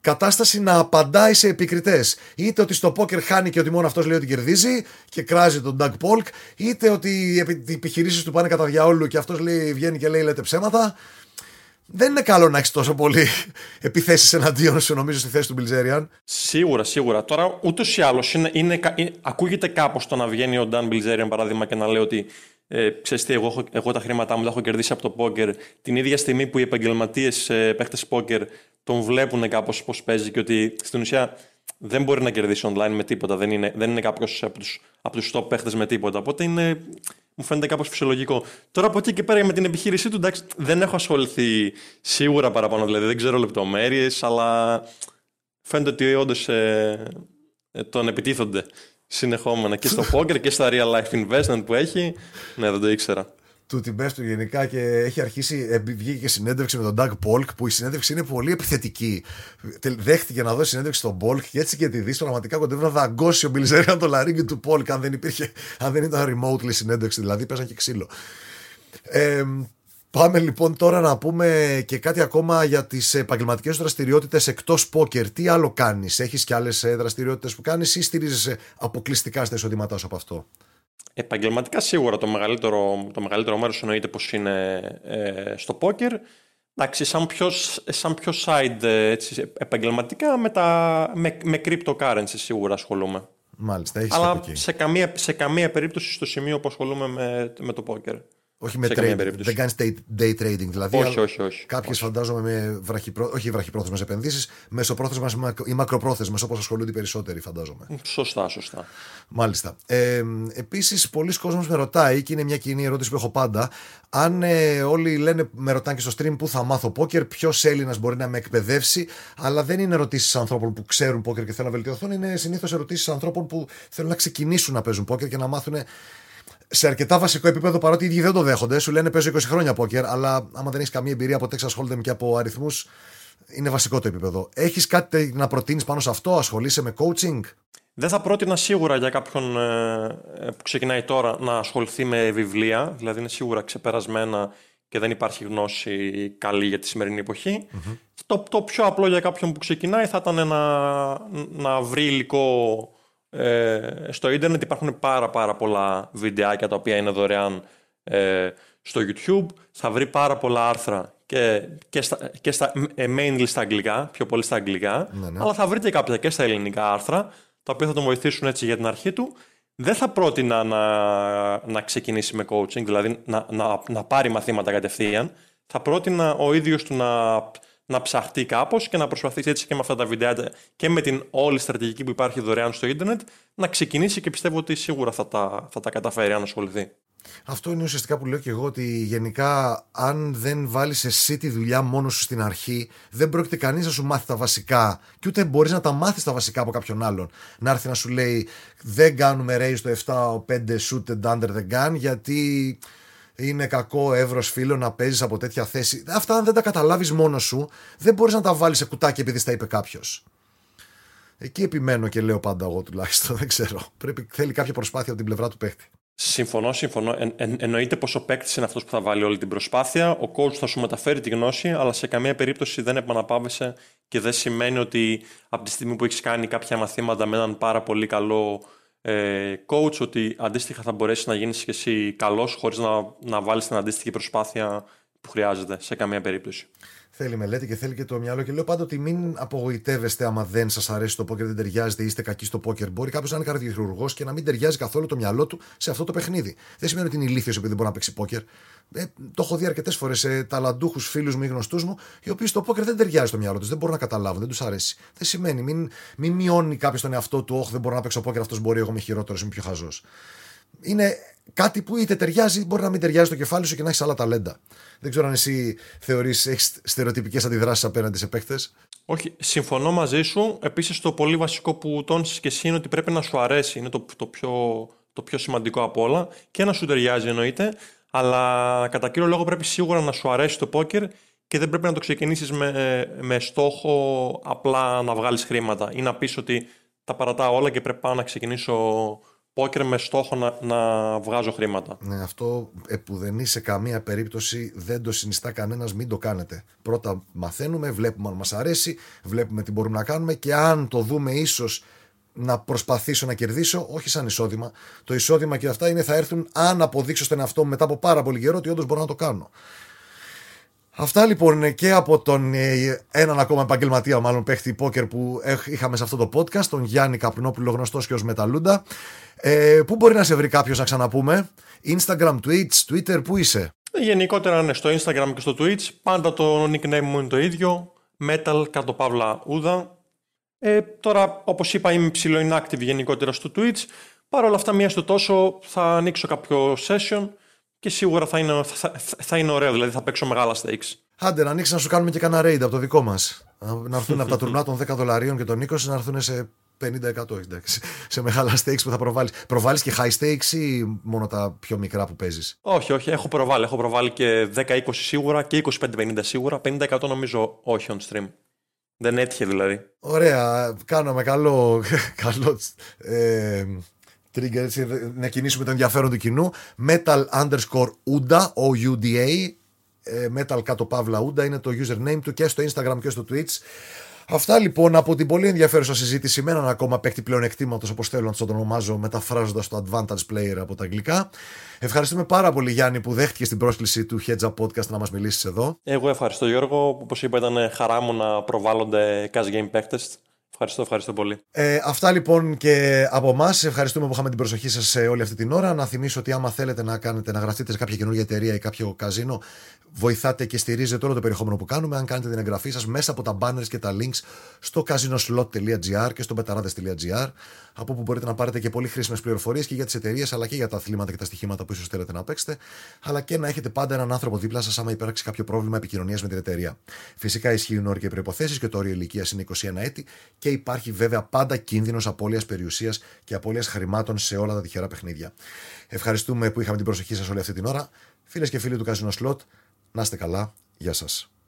κατάσταση να απαντάει σε επικριτές. Είτε ότι στο πόκερ χάνει και ότι μόνο αυτός λέει ότι κερδίζει και κράζει τον Doug Polk, είτε ότι οι επιχειρήσεις του πάνε κατά διαόλου και αυτός λέει, βγαίνει και λέει: λέτε ψέματα. Δεν είναι καλό να έχεις τόσο πολύ επιθέσεις εναντίον σου, νομίζω, στη θέση του Bilzerian. Σίγουρα, σίγουρα. Τώρα ούτως ή άλλως είναι, είναι, είναι, ακούγεται κάπως το να βγαίνει ο Dan Bilzerian, παράδειγμα, και να λέει ότι Ε, ξέρεις τι, εγώ, εγώ τα χρήματά μου τα έχω κερδίσει από το πόκερ, την ίδια στιγμή που οι επαγγελματίες ε, παίχτες πόκερ τον βλέπουν κάπως πώς παίζει, και ότι στην ουσία δεν μπορεί να κερδίσει online με τίποτα, δεν είναι, δεν είναι κάποιος από τους, από τους top παίχτες με τίποτα, οπότε είναι, μου φαίνεται κάπως φυσιολογικό. Τώρα από εκεί και πέρα με την επιχείρησή του, εντάξει, δεν έχω ασχοληθεί σίγουρα παραπάνω, δηλαδή δεν ξέρω λεπτομέρειες, αλλά φαίνεται ότι όντως ε, τον επιτίθονται συνεχόμενα και στο poker και στα real life investment που έχει. Ναι, δεν το ήξερα. Του την πες του γενικά, και έχει αρχίσει, βγήκε και συνέντευξη με τον Doug Polk, που η συνέντευξη είναι πολύ επιθετική. Δέχτηκε να δώσει συνέντευξη στον Polk και έτσι και τη δεις πραγματικά κοντεύει να δαγκώσει ο Bilzerian το λαρύγγι του Polk, αν δεν υπήρχε, αν δεν ήταν remotely συνέντευξη, δηλαδή παίζαν και ξύλο. Ε, πάμε λοιπόν τώρα να πούμε και κάτι ακόμα για τις επαγγελματικές δραστηριότητες εκτός πόκερ. Τι άλλο κάνεις, έχεις και άλλες δραστηριότητες που κάνεις ή στηρίζεσαι αποκλειστικά στα εισοδήματά σου από αυτό? Επαγγελματικά σίγουρα το μεγαλύτερο, το μεγαλύτερο μέρος εννοείται πως είναι ε, στο πόκερ. Εντάξει, σαν πιο, σαν πιο side έτσι, επαγγελματικά με, τα, με, με cryptocurrency σίγουρα ασχολούμαι. Μάλιστα, έχεις. Αλλά σε καμία, σε καμία περίπτωση στο σημείο που ασχολούμαι με, με το πόκερ. Όχι με trading, δεν κάνεις day trading δηλαδή. Όχι, όχι, όχι. Κάποιες όχι. Φαντάζομαι με βραχυπρό... όχι βραχυπρόθεσμες επενδύσεις, μεσοπρόθεσμες ή μακροπρόθεσμες, όπως ασχολούνται οι περισσότεροι φαντάζομαι. Σωστά, σωστά. Μάλιστα. Ε, επίσης, πολλοί κόσμος με ρωτάει, και είναι μια κοινή ερώτηση που έχω πάντα, αν ε, όλοι λένε, με ρωτάνε και στο stream, πού θα μάθω πόκερ, ποιος Έλληνας μπορεί να με εκπαιδεύσει, αλλά δεν είναι ερωτήσεις ανθρώπων που ξέρουν πόκερ και θέλουν να βελτιωθούν, είναι συνήθως ερωτήσεις ανθρώπων που θέλουν να ξεκινήσουν να παίζουν πόκερ και να μάθουν. Σε αρκετά βασικό επίπεδο, παρότι οι ίδιοι δεν το δέχονται, σου λένε παίζω είκοσι χρόνια πόκερ, αλλά άμα δεν έχεις καμία εμπειρία από Texas Hold'em και από αριθμούς, είναι βασικό το επίπεδο. Έχεις κάτι να προτείνεις πάνω σε αυτό, ασχολείσαι με coaching? Δεν θα πρότεινα σίγουρα για κάποιον που ξεκινάει τώρα να ασχοληθεί με βιβλία, δηλαδή είναι σίγουρα ξεπερασμένα και δεν υπάρχει γνώση καλή για τη σημερινή εποχή. Mm-hmm. Το, το πιο απλό για κάποιον που ξεκινάει θα ήταν να, να βρει υλικό. Ε, στο ίντερνετ υπάρχουν πάρα πάρα πολλά βιντεάκια τα οποία είναι δωρεάν ε, στο YouTube. Θα βρει πάρα πολλά άρθρα και, και, στα, και στα, mainly στα αγγλικά, πιο πολύ στα αγγλικά, ναι, ναι. Αλλά θα βρείτε κάποια και στα ελληνικά άρθρα τα οποία θα τον βοηθήσουν έτσι για την αρχή του. Δεν θα πρότεινα να, να ξεκινήσει με coaching, δηλαδή να, να, να πάρει μαθήματα κατευθείαν. Θα πρότεινα ο ίδιος του να... να ψαχτεί κάπως και να προσπαθήσει έτσι και με αυτά τα βιντεάκια και με την όλη στρατηγική που υπάρχει δωρεάν στο ίντερνετ να ξεκινήσει, και πιστεύω ότι σίγουρα θα τα, θα τα καταφέρει αν ασχοληθεί. Αυτό είναι ουσιαστικά που λέω και εγώ, ότι γενικά αν δεν βάλεις εσύ τη δουλειά μόνος σου στην αρχή, δεν πρόκειται κανείς να σου μάθει τα βασικά και ούτε μπορείς να τα μάθεις τα βασικά από κάποιον άλλον. Να έρθει να σου λέει δεν κάνουμε raise το επτά, πέντε suited under the gun γιατί... είναι κακό εύρος φίλο να παίζεις από τέτοια θέση. Αυτά αν δεν τα καταλάβεις μόνος σου, δεν μπορείς να τα βάλεις σε κουτάκι επειδή στα είπε κάποιος. Εκεί επιμένω και λέω πάντα εγώ τουλάχιστον, δεν ξέρω. Πρέπει, θέλει κάποια προσπάθεια από την πλευρά του παίκτη. Συμφωνώ, συμφωνώ. Ε, εν, εννοείται πως ο παίκτης είναι αυτός που θα βάλει όλη την προσπάθεια. Ο coach θα σου μεταφέρει τη γνώση, αλλά σε καμία περίπτωση δεν επαναπάβεσαι και δεν σημαίνει ότι από τη στιγμή που έχεις κάνει κάποια μαθήματα με έναν πάρα πολύ καλό coach, ότι αντίστοιχα θα μπορέσει να γίνεις και εσύ καλός χωρίς να, να βάλεις την αντίστοιχη προσπάθεια που χρειάζεται σε καμία περίπτωση. Θέλει μελέτη και θέλει και το μυαλό, και λέω πάντα ότι μην απογοητεύεστε άμα δεν σας αρέσει το πόκερ, δεν ταιριάζετε, είστε κακοί στο πόκερ. Μπορεί κάποιος να είναι καρδιοχειρουργός και να μην ταιριάζει καθόλου το μυαλό του σε αυτό το παιχνίδι. Δεν σημαίνει ότι είναι ηλίθιος επειδή δεν μπορεί να παίξει πόκερ. Ε, το έχω δει αρκετές φορές σε ταλαντούχους φίλους μου ή γνωστούς μου, οι οποίοι στο πόκερ δεν ταιριάζει το μυαλό τους, δεν μπορούν να καταλάβουν, δεν τους αρέσει. Δεν σημαίνει, μην, μην μειώνει κάποιος τον εαυτό του, όχι δεν μπορώ να παίξω πόκερ, αυτός μπορεί, εγώ είμαι χειρότερος, είμαι πιο χαζός. Είναι κάτι που είτε ταιριάζει, μπορεί να μην ταιριάζει στο κεφάλι σου και να έχεις άλλα ταλέντα. Δεν ξέρω αν εσύ θεωρείς, έχεις στερεοτυπικές αντιδράσεις απέναντι σε παίκτες. Όχι, συμφωνώ μαζί σου. Επίσης, το πολύ βασικό που τόνισες και εσύ είναι ότι πρέπει να σου αρέσει. Είναι το, το, πιο, το πιο σημαντικό από όλα. Και να σου ταιριάζει εννοείται. Αλλά κατά κύριο λόγο πρέπει σίγουρα να σου αρέσει το πόκερ και δεν πρέπει να το ξεκινήσεις με, με στόχο απλά να βγάλεις χρήματα ή να πεις ότι τα παρατάω όλα και πρέπει να ξεκινήσω πόκερ με στόχο να, να βγάζω χρήματα. Ναι, αυτό επουδενή σε καμία περίπτωση δεν το συνιστά κανένας, μην το κάνετε. Πρώτα μαθαίνουμε, βλέπουμε αν μας αρέσει, βλέπουμε τι μπορούμε να κάνουμε και αν το δούμε ίσως να προσπαθήσω να κερδίσω, όχι σαν εισόδημα. Το εισόδημα και αυτά είναι θα έρθουν αν αποδείξω στον εαυτό μου μετά από πάρα πολύ καιρό ότι όντως μπορώ να το κάνω. Αυτά λοιπόν και από τον ε, έναν ακόμα επαγγελματία, μάλλον παίχτη πόκερ που έχ, είχαμε σε αυτό το podcast, τον Γιάννη Καπνόπουλο, γνωστός και ως Metal_ouda. Ε, πού μπορεί να σε βρει κάποιος, να ξαναπούμε? Instagram, Twitch, Twitter, πού είσαι? Γενικότερα είναι στο Instagram και στο Twitch. Πάντα το nickname μου είναι το ίδιο, Metal κάτω παύλα Ouda. Ε, τώρα, όπως είπα, είμαι ψηλό inactive γενικότερα στο Twitch. Παρ' όλα αυτά, μία στο τόσο θα ανοίξω κάποιο session. Και σίγουρα θα είναι, θα, θα είναι ωραίο, δηλαδή θα παίξω μεγάλα stakes. Άντε, να ανοίξει να σου κάνουμε και κανένα raid από το δικό μας. Να έρθουν από τα τουρνά των δέκα δολαρίων και των είκοσι, να έρθουν σε πενήντα τοις εκατό εντάξει, σε μεγάλα stakes που θα προβάλλεις. Προβάλλεις και high stakes ή μόνο τα πιο μικρά που παίζεις? Όχι, όχι, έχω προβάλλει. Έχω προβάλλει και δέκα είκοσι σίγουρα και είκοσι πέντε πενήντα σίγουρα. πενήντα τοις εκατό νομίζω όχι on stream. Δεν έτυχε δηλαδή. Ωραία, κάναμε καλό, καλό ε, trigger, έτσι, να κινήσουμε το ενδιαφέρον του κοινού. Metal underscore ouda, O-U-D-A, Metal κάτω παύλα ouda είναι το username του και στο Instagram και στο Twitch. Αυτά λοιπόν από την πολύ ενδιαφέρουσα συζήτηση με έναν ακόμα παίκτη πλεονεκτήματος, όπως θέλω να το ονομάζω, μεταφράζοντας το advantage player από τα αγγλικά. Ευχαριστούμε πάρα πολύ, Γιάννη, που δέχτηκες την πρόσκληση του Hedge Up Podcast να μας μιλήσεις εδώ. Εγώ ευχαριστώ, Γιώργο. Όπως είπα, ήταν χαρά μου να προβάλλονται cash game παίκτες. Ευχαριστώ, ευχαριστώ πολύ. Ε, αυτά λοιπόν και από εμάς. Ευχαριστούμε που είχαμε την προσοχή σας όλη αυτή την ώρα. Να θυμίσω ότι άμα θέλετε να, κάνετε, να γραφτείτε σε κάποια καινούργια εταιρεία ή κάποιο καζίνο, βοηθάτε και στηρίζετε όλο το περιεχόμενο που κάνουμε. Αν κάνετε την εγγραφή σας μέσα από τα banners και τα links στο casinoslot.gr και στο betarades.gr, από όπου μπορείτε να πάρετε και πολύ χρήσιμες πληροφορίες και για τις εταιρείες αλλά και για τα αθλήματα και τα στοιχήματα που ίσως θέλετε να παίξετε, αλλά και να έχετε πάντα έναν άνθρωπο δίπλα σας άμα υπάρξει κάποιο πρόβλημα επικοινωνίας με την εταιρεία. Φυσικά ισχύουν όροι και προϋποθέσεις και το όριο ηλικίας είναι είκοσι ένα έτη. Και υπάρχει βέβαια πάντα κίνδυνος απώλειας περιουσίας και απώλειας χρημάτων σε όλα τα τυχερά παιχνίδια. Ευχαριστούμε που είχαμε την προσοχή σας όλη αυτή την ώρα. Φίλες και φίλοι του Casino Slot, να είστε καλά. Γεια σας.